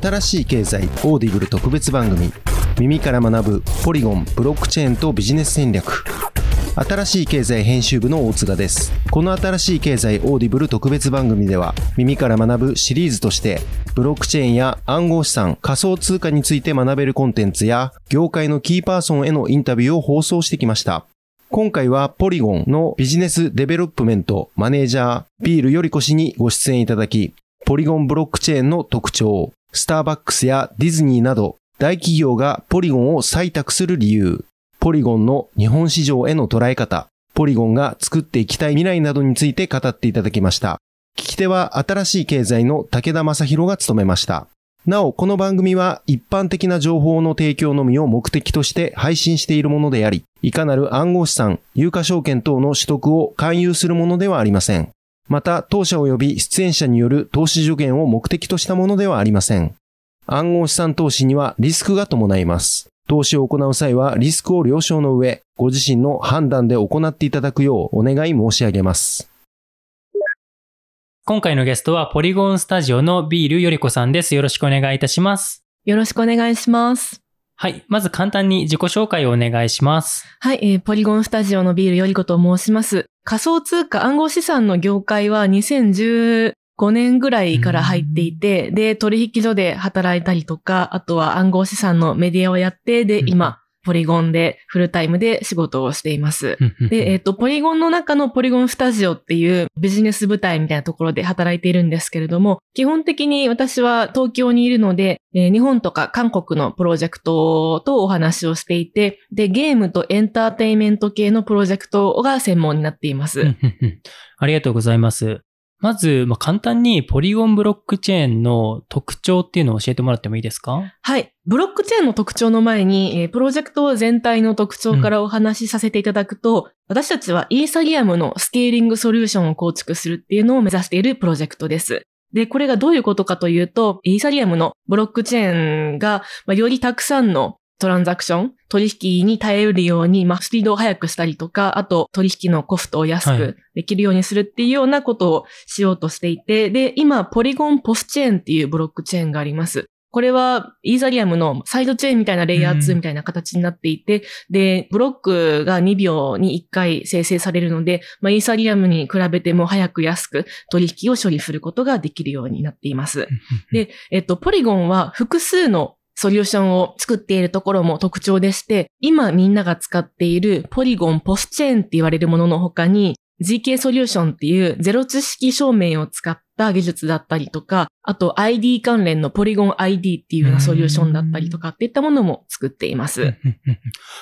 新しい経済Audible特別番組、耳から学ぶポリゴン、ブロックチェーンとビジネス戦略。新しい経済編集部の大塚です。この新しい経済Audible特別番組では、耳から学ぶシリーズとしてブロックチェーンや暗号資産、仮想通貨について学べるコンテンツや、業界のキーパーソンへのインタビューを放送してきました。今回はポリゴンのビジネスデベロップメントマネージャービールよりこ氏にご出演いただき、ポリゴンブロックチェーンの特徴、スターバックスやディズニーなど大企業がポリゴンを採択する理由、ポリゴンの日本市場への捉え方、ポリゴンが作っていきたい未来などについて語っていただきました。聞き手は新しい経済の武田正宏が務めました。なお、この番組は一般的な情報の提供のみを目的として配信しているものであり、いかなる暗号資産、有価証券等の取得を勧誘するものではありません。また、当社及び出演者による投資助言を目的としたものではありません。暗号資産投資にはリスクが伴います。投資を行う際はリスクを了承の上、ご自身の判断で行っていただくようお願い申し上げます。今回のゲストはポリゴンスタジオのビールよりこさんです。よろしくお願いいたします。よろしくお願いします。はい。まず簡単に自己紹介をお願いします。はい。ポリゴンスタジオのビールよりこと申します。仮想通貨暗号資産の業界は2015年ぐらいから入っていて、で、取引所で働いたりとか、あとは暗号資産のメディアをやって、で、今、ポリゴンでフルタイムで仕事をしています。で、ポリゴンの中のポリゴンスタジオっていうビジネス部隊みたいなところで働いているんですけれども、基本的に私は東京にいるので、日本とか韓国のプロジェクトとお話をしていて、で、ゲームとエンターテインメント系のプロジェクトが専門になっています。ありがとうございます。まず、簡単にポリゴンブロックチェーンの特徴っていうのを教えてもらってもいいですか？はい。ブロックチェーンの特徴の前に、プロジェクト全体の特徴からお話しさせていただくと、私たちはイーサリアムのスケーリングソリューションを構築するっていうのを目指しているプロジェクトです。で、これがどういうことかというと、イーサリアムのブロックチェーンが、よりたくさんのトランザクション、取引に耐えうるように、スピードを速くしたりとか、あと取引のコストを安くできるようにするっていうようなことをしようとしていて、はい、で、今、ポリゴンポスチェーンっていうブロックチェーンがあります。これは、イーサリアムのサイドチェーンみたいなレイヤー2みたいな形になっていて、で、ブロックが2秒に1回生成されるので、イーサリアムに比べても早く安く取引を処理することができるようになっています。で、ポリゴンは複数のソリューションを作っているところも特徴でして、今みんなが使っているポリゴンポスチェーンって言われるものの他に、GK ソリューションっていうゼロ知識証明を使った技術だったりとか、あと ID 関連のポリゴン ID っていうようなソリューションだったりとかっていったものも作っています。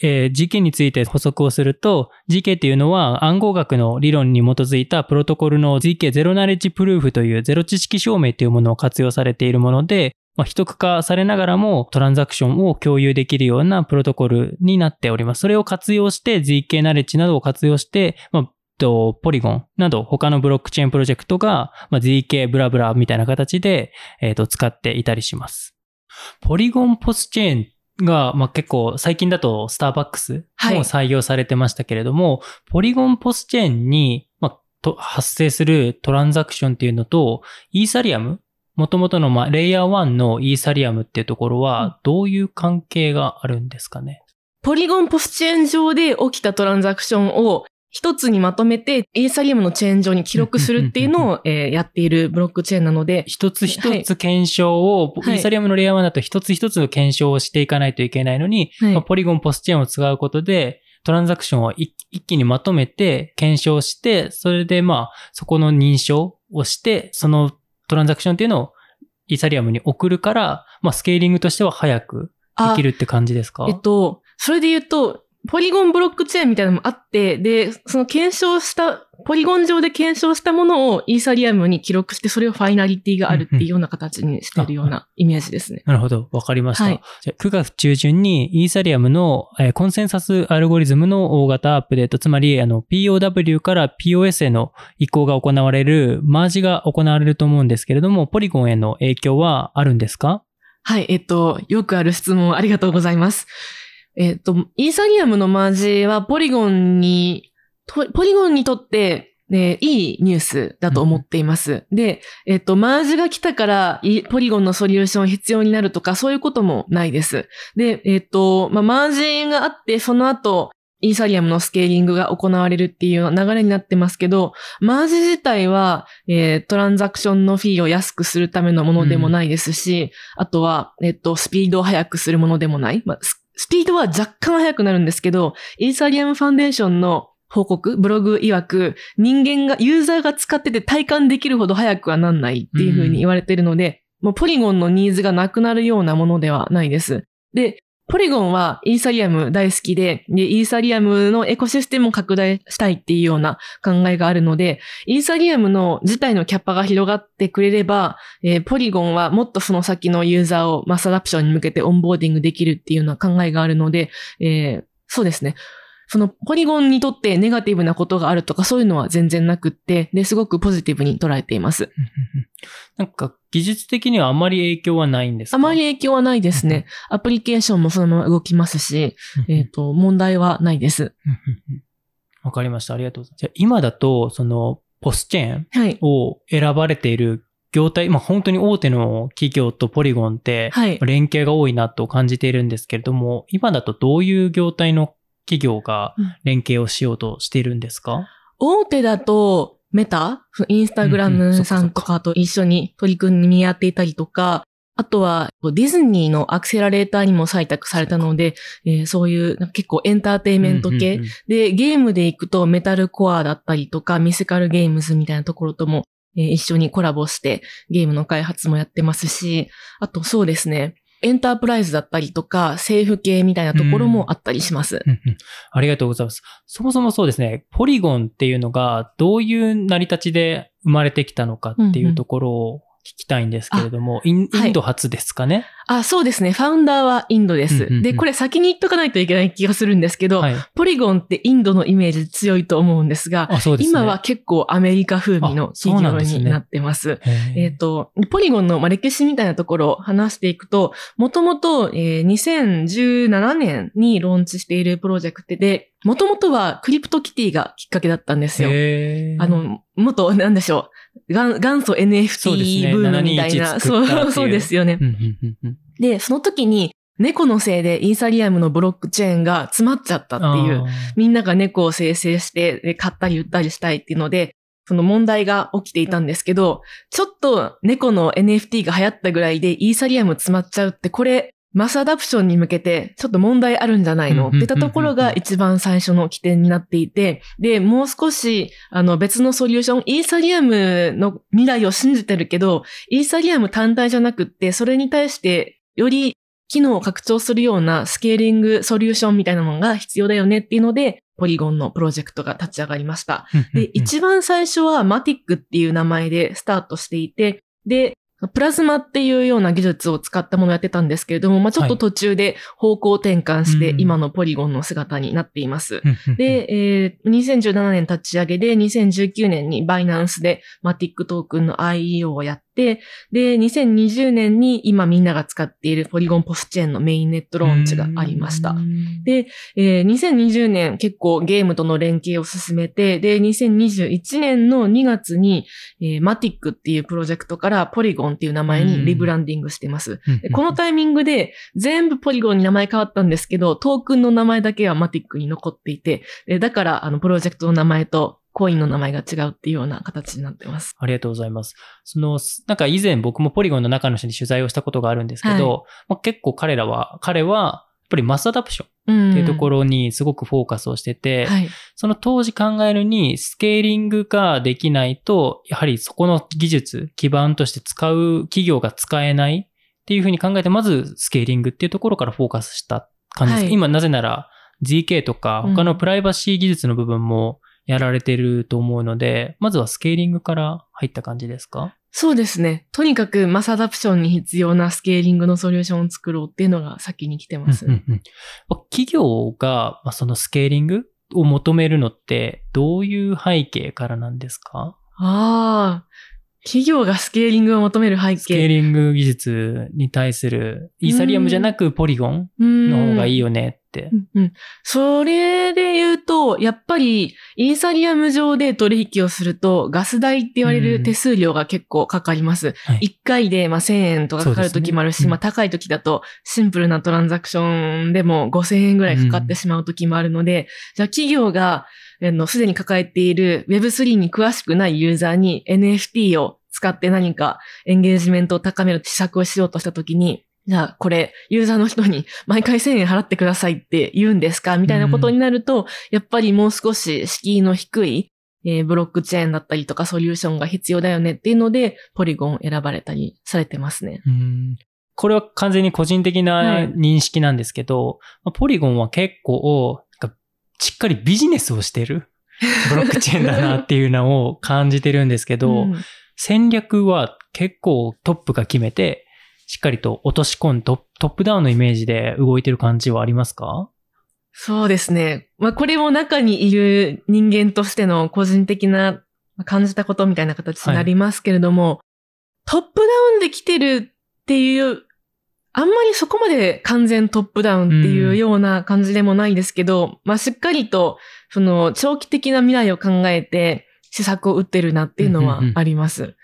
GK について補足をすると、GK っていうのは暗号学の理論に基づいたプロトコルの GK ゼロナレッジプルーフというゼロ知識証明というものを活用されているもので、秘匿化されながらもトランザクションを共有できるようなプロトコルになっております。それを活用して GK ナレッジなどを活用して、ポリゴンなど他のブロックチェーンプロジェクトが、GK ブラブラみたいな形で、使っていたりします。ポリゴンポスチェーンが、結構最近だとスターバックスも採用されてましたけれども、ポリゴンポスチェーンに、発生するトランザクションっていうのとイーサリアム元々のレイヤー1のイーサリアムっていうところはどういう関係があるんですかね？ポリゴンポスチェーン上で起きたトランザクションを一つにまとめてイーサリアムのチェーン上に記録するっていうのをやっているブロックチェーンなので、一つ一つ検証を、イーサリアムのレイヤー1だと一つ一つの検証をしていかないといけないのに、ポリゴンポスチェーンを使うことでトランザクションを一気にまとめて検証して、それでそこの認証をして、そのトランザクションっていうのをイーサリアムに送るから、スケーリングとしては早くできるって感じですか？それで言うと、ポリゴンブロックチェーンみたいなのもあって、で、その検証した、ポリゴン上で検証したものをイーサリアムに記録して、それをファイナリティがあるっていうような形にしているようなイメージですね。なるほど。わかりました。はい、じゃあ9月中旬にイーサリアムのコンセンサスアルゴリズムの大型アップデート、つまりPOW から POS への移行が行われる、マージが行われると思うんですけれども、ポリゴンへの影響はあるんですか？はい。よくある質問ありがとうございます。イーサリアムのマージはポリゴンにとってで、いいニュースだと思っています。うん、で、マージが来たから、ポリゴンのソリューション必要になるとか、そういうこともないです。で、マージがあって、その後、イーサリアムのスケーリングが行われるっていう流れになってますけど、マージ自体は、トランザクションのフィーを安くするためのものでもないですし、あとは、スピードを速くするものでもない。まあ、スピードは若干速くなるんですけど、イーサリアムファンデーションの報告、ブログ曰く、人間が、ユーザーが使ってて体感できるほど早くはなんないっていうふうに言われているので、もうポリゴンのニーズがなくなるようなものではないです。で、ポリゴンはイーサリアム大好きで、イーサリアムのエコシステムを拡大したいっていうような考えがあるので、イーサリアムの自体のキャパが広がってくれれば、ポリゴンはもっとその先のユーザーをマスアダプションに向けてオンボーディングできるっていうような考えがあるので、そうですね。そのポリゴンにとってネガティブなことがあるとかそういうのは全然なくって、で、すごくポジティブに捉えています。なんか技術的にはあまり影響はないんですか？あまり影響はないですね。アプリケーションもそのまま動きますし、問題はないです。わかりました。ありがとうございます。じゃあ今だと、そのポスチェーンを選ばれている業態、まあ本当に大手の企業とポリゴンって連携が多いなと感じているんですけれども、今だとどういう業態の企業が連携をしようとしているんですか？大手だとメタ、インスタグラムさんとかと一緒に取り組みやっていたりとか、あとはディズニーのアクセラレーターにも採択されたので、そういう結構エンターテインメント系、で、ゲームで行くとメタルコアだったりとかミスカルゲームズみたいなところとも、一緒にコラボしてゲームの開発もやってますし、あとそうですね、エンタープライズだったりとか、政府系みたいなところもあったりします。ありがとうございます。そもそもそうですね、ポリゴンっていうのがどういう成り立ちで生まれてきたのかっていうところを聞きたいんですけれども、インド初ですかね？あ、そうですね。ファウンダーはインドです。で、これ先に言っとかないといけない気がするんですけど、ポリゴンってインドのイメージ強いと思うんですが、今は結構アメリカ風味の企業になってます。ポリゴンの歴史みたいなところを話していくと、もともと2017年にローンチしているプロジェクトで、もともとはクリプトキティがきっかけだったんですよ。元、なんでしょう。元祖 NFT ブームみたいな。そうですよね。で、その時に猫のせいでイーサリアムのブロックチェーンが詰まっちゃったっていう、みんなが猫を生成して買ったり売ったりしたいっていうので、その問題が起きていたんですけど、ちょっと猫の NFT が流行ったぐらいでイーサリアム詰まっちゃうって、これ、マスアダプションに向けてちょっと問題あるんじゃないのって言ったところが一番最初の起点になっていて、で、もう少し別のソリューション、イーサリアムの未来を信じてるけど、イーサリアム単体じゃなくって、それに対してより機能を拡張するようなスケーリングソリューションみたいなものが必要だよねっていうので、ポリゴンのプロジェクトが立ち上がりました。で、一番最初はマティックっていう名前でスタートしていて、で、プラズマっていうような技術を使ったものをやってたんですけれども、まあ、ちょっと途中で方向転換して今のポリゴンの姿になっています。で、2017年立ち上げで2019年にバイナンスでマティックトークンの IEO をやって、で、2020年に今みんなが使っているポリゴンポスチェーンのメインネットローンチがありました。で、2020年結構ゲームとの連携を進めて、で、2021年の2月に、マティックっていうプロジェクトからポリゴンっていう名前にリブランディングしてます。このタイミングで全部ポリゴンに名前変わったんですけど、トークンの名前だけはマティックに残っていて、だからプロジェクトの名前とコインの名前が違うっていうような形になってます。ありがとうございます。なんか以前僕もポリゴンの中の人に取材をしたことがあるんですけど、まあ、結構彼はやっぱりマスアダプションっていうところにすごくフォーカスをしてて、その当時考えるにスケーリングができないと、やはりそこの技術、基盤として使う企業が使えないっていうふうに考えて、まずスケーリングっていうところからフォーカスした感じです。今なぜなら ZK とか他のプライバシー技術の部分もやられてると思うので、まずはスケーリングから入った感じですか？そうですね。とにかくマスアダプションに必要なスケーリングのソリューションを作ろうっていうのが先に来てます。企業がそのスケーリングを求めるのってどういう背景からなんですか？企業がスケーリングを求める背景。スケーリング技術に対するイーサリアムじゃなくポリゴンの方がいいよねって、うんうん、それで言うとやっぱりイーサリアム上で取引をするとガス代って言われる手数料が結構かかります、はい、1回で1000円とかかかる時もあるし、ねうんまあ、高い時だとシンプルなトランザクションでも5000円ぐらいかかってしまう時もあるので、うん、じゃあ企業がすでに抱えている Web3 に詳しくないユーザーに NFT を使って何かエンゲージメントを高める施策をしようとしたときに、じゃあこれユーザーの人に毎回1000円払ってくださいって言うんですかみたいなことになると、やっぱりもう少し敷居の低いブロックチェーンだったりとかソリューションが必要だよねっていうので、ポリゴン選ばれたりされてますね。これは完全に個人的な認識なんですけど、はい、ポリゴンは結構しっかりビジネスをしてるブロックチェーンだなっていうのを感じてるんですけど、うん戦略は結構トップが決めてしっかりと落とし込んでトップダウンのイメージで動いてる感じはありますか？そうですね。まあこれも中にいる人間としての個人的な感じたことみたいな形になりますけれども、はい、トップダウンで来てるっていう、あんまりそこまで完全トップダウンっていうような感じでもないですけど、うん、まあしっかりとその長期的な未来を考えて施策を打ってるなっていうのはあります、うんうんうん、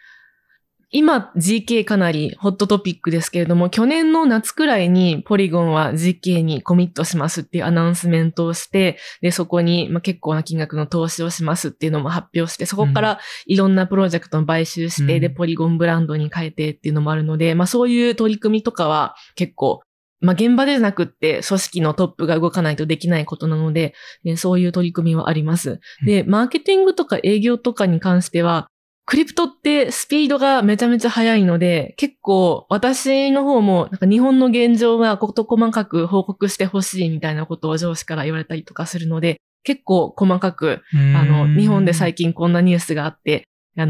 今 GK かなりホットトピックですけれども、去年の夏くらいにポリゴンは GK にコミットしますっていうアナウンスメントをして、でそこに結構な金額の投資をしますっていうのも発表して、そこからいろんなプロジェクトの買収して、うん、でポリゴンブランドに変えてっていうのもあるので、まあそういう取り組みとかは結構まあ現場でなくって組織のトップが動かないとできないことなので、そういう取り組みはあります。で、マーケティングとか営業とかに関しては、クリプトってスピードがめちゃめちゃ速いので、結構私の方もなんか日本の現状はこと細かく報告してほしいみたいなことを上司から言われたりとかするので、結構細かく、日本で最近こんなニュースがあって、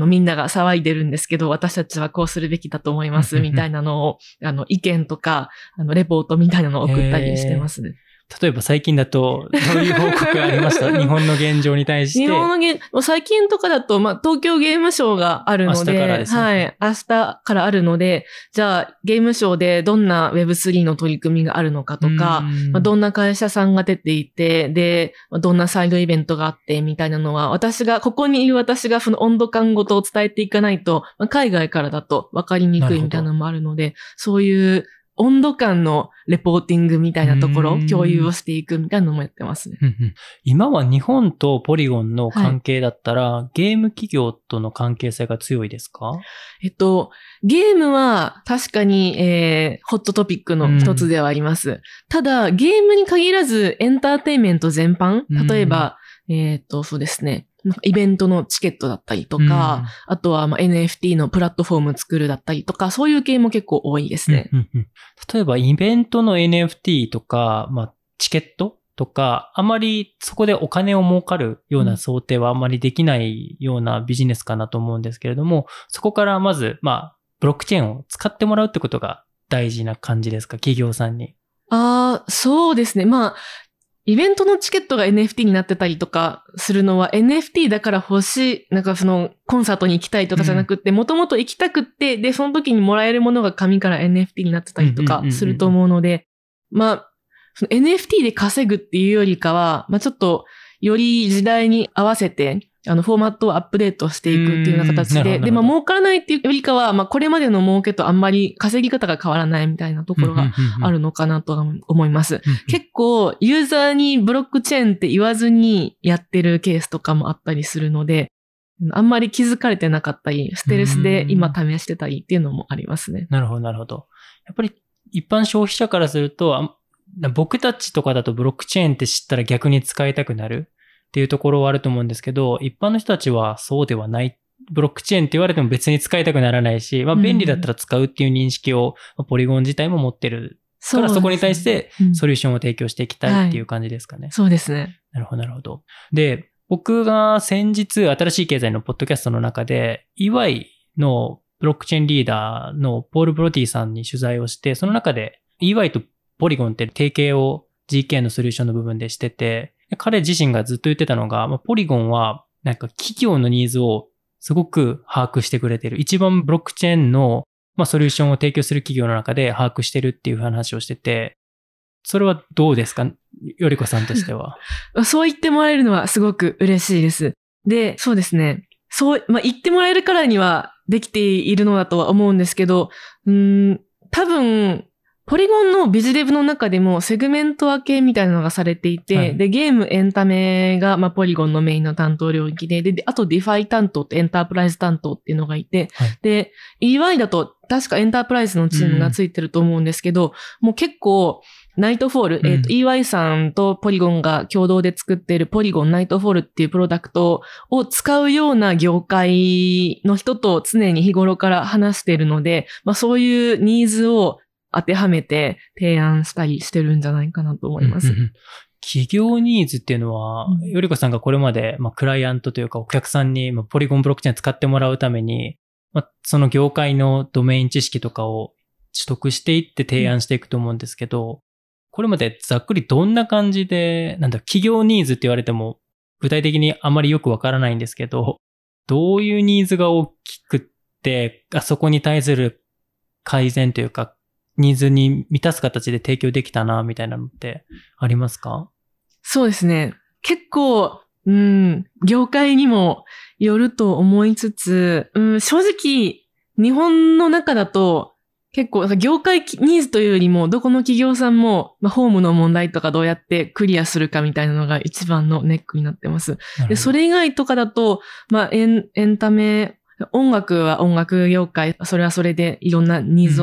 みんなが騒いでるんですけど、私たちはこうするべきだと思います、みたいなのを、意見とか、レポートみたいなのを送ったりしてますね。例えば最近だと、どういう報告がありました？日本の現状に対して。最近とかだと、東京ゲームショウがあるので、明日からですね。はい。明日からあるので、じゃあ、ゲームショウでどんな Web3 の取り組みがあるのかとか、どんな会社さんが出ていて、で、どんなサイドイベントがあって、みたいなのは、ここにいる私がその温度感ごとを伝えていかないと、海外からだと分かりにくいみたいなのもあるので、そういう、温度感のレポーティングみたいなところを共有をしていくみたいなのもやってますね。今は日本とポリゴンの関係だったら、はい、ゲーム企業との関係性が強いですか？ゲームは確かに、ホットトピックの一つではあります。ただ、ゲームに限らずエンターテインメント全般、例えば、そうですね。イベントのチケットだったりとか、あとはNFT のプラットフォーム作るだったりとか、そういう系も結構多いですね。例えばイベントの NFT とか、チケットとか、あまりそこでお金を儲かるような想定はあまりできないようなビジネスかなと思うんですけれども、そこからまず、ブロックチェーンを使ってもらうってことが大事な感じですか、企業さんに。そうですね。イベントのチケットが NFT になってたりとかするのは NFT だから欲しい、コンサートに行きたいとかじゃなくって、もともと行きたくって、で、その時にもらえるものが紙から NFT になってたりとかすると思うので、NFT で稼ぐっていうよりかは、ちょっと、より時代に合わせて、フォーマットをアップデートしていくっていうような形で、で、儲からないっていうよりかは、これまでの儲けとあんまり稼ぎ方が変わらないみたいなところがあるのかなとは思います。結構、ユーザーにブロックチェーンって言わずにやってるケースとかもあったりするので、あんまり気づかれてなかったり、ステルスで今試してたりっていうのもありますね。なるほど。やっぱり一般消費者からすると、僕たちとかだとブロックチェーンって知ったら逆に使いたくなる。っていうところはあると思うんですけど、一般の人たちはそうではない。ブロックチェーンって言われても別に使いたくならないし、便利だったら使うっていう認識をポリゴン自体も持ってるから、そこに対してソリューションを提供していきたいっていう感じですかね。はい、そうですね。なるほど。で、僕が先日新しい経済のポッドキャストの中で EY のブロックチェーンリーダーのポール・ブロディさんに取材をして、その中で EY とポリゴンって提携を GK のソリューションの部分でしてて、彼自身がずっと言ってたのが、ポリゴンは企業のニーズをすごく把握してくれてる。一番ブロックチェーンのソリューションを提供する企業の中で把握してるっていう話をしてて、それはどうですか、よりこさんとしては。そう言ってもらえるのはすごく嬉しいです。で、そうですね。そう、まあ、言ってもらえるからにはできているのだとは思うんですけど、多分、ポリゴンのビジデブの中でもセグメント分けみたいなのがされていて、はい、で、ゲームエンタメが、まあ、ポリゴンのメインの担当領域で、で、あとディファイ担当ってエンタープライズ担当っていうのがいて、はい、で、EY だと確かエンタープライズのチームがついてると思うんですけど、もう結構、ナイトフォール、EY さんとポリゴンが共同で作っているポリゴンナイトフォールっていうプロダクトを使うような業界の人と常に日頃から話しているので、まあそういうニーズを当てはめて提案したりしてるんじゃないかなと思います。うんうんうん、企業ニーズっていうのは、よりこさんがこれまで、まあ、クライアントというかお客さんに、まあ、ポリゴンブロックチェーン使ってもらうために、まあ、その業界のドメイン知識とかを取得していって提案していくと思うんですけど、これまでざっくりどんな感じで、なんだ、企業ニーズって言われても具体的にあまりよくわからないんですけど、どういうニーズが大きくって、あそこに対する改善というか、ニーズに満たす形で提供できたな、みたいなのってありますか？そうですね。結構、業界にもよると思いつつ、正直、日本の中だと、結構、業界ニーズというよりも、どこの企業さんも、まあ、ホームの問題とかどうやってクリアするかみたいなのが一番のネックになってます。で、それ以外とかだと、まあ、エンタメ、音楽は音楽業界、それはそれでいろんなニーズ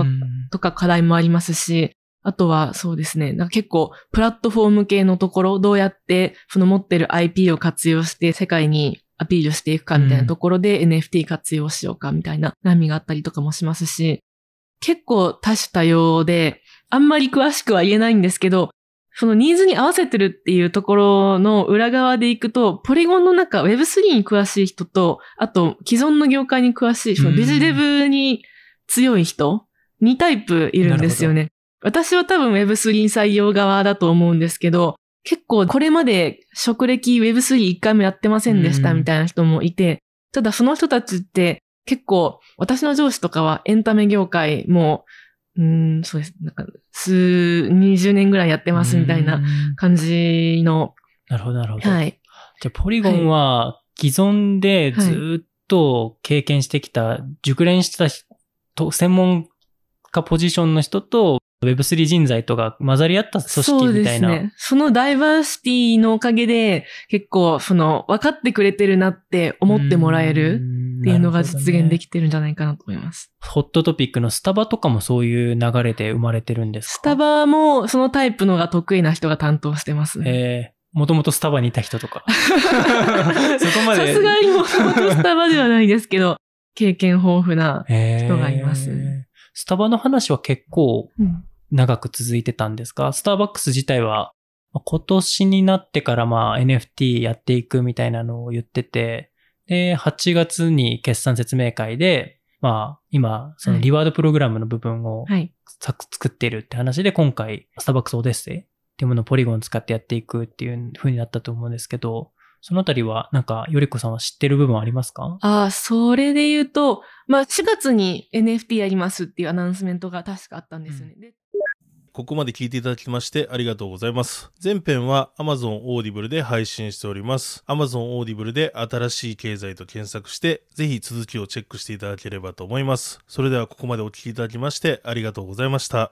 とか課題もありますし、あとはそうですね、なんか結構プラットフォーム系のところ、どうやってその持ってる IP を活用して世界にアピールしていくかみたいなところで NFT 活用しようかみたいな波があったりとかもしますし、結構多種多様で、あんまり詳しくは言えないんですけど、そのニーズに合わせてるっていうところの裏側でいくと、ポリゴンの中 Web3 に詳しい人と、あと既存の業界に詳しい、そのビジデブに強い人、2タイプいるんですよね。私は多分 Web3 採用側だと思うんですけど、結構これまで職歴 Web3 一回もやってませんでしたみたいな人もいて、ただその人たちって、結構、私の上司とかはエンタメ業界も、そうです。なんか、20年ぐらいやってますみたいな感じの。なるほど、なるほど。はい。じゃあ、ポリゴンは既存でずっと経験してきた、熟練した人、専門家ポジションの人と、Web3 人材とか混ざり合った組織みたいな。そうですね。そのダイバーシティのおかげで、結構、分かってくれてるなって思ってもらえる。っていうのが実現できてるんじゃないかなと思います。ホットトピックのスタバとかもそういう流れで生まれてるんですか？スタバもそのタイプのが得意な人が担当してますね。もともとスタバにいた人とか。そこまで。さすがにもともとスタバではないですけど、経験豊富な人がいます、スタバの話は結構長く続いてたんですか？スターバックス自体は今年になってからまあ NFT やっていくみたいなのを言ってて、で、8月に決算説明会で、まあ、今、そのリワードプログラムの部分を作っているって話で、今回、スタバックスオデッセイっていうものをポリゴン使ってやっていくっていう風になったと思うんですけど、そのあたりは、なんか、よりこさんは知ってる部分ありますか？ああ、それで言うと、まあ、4月に NFT やりますっていうアナウンスメントが確かあったんですよね。ここまで聞いていただきましてありがとうございます。前編は Amazon Audible で配信しております。Amazon Audible で新しい経済と検索して、ぜひ続きをチェックしていただければと思います。それではここまでお聞きいただきましてありがとうございました。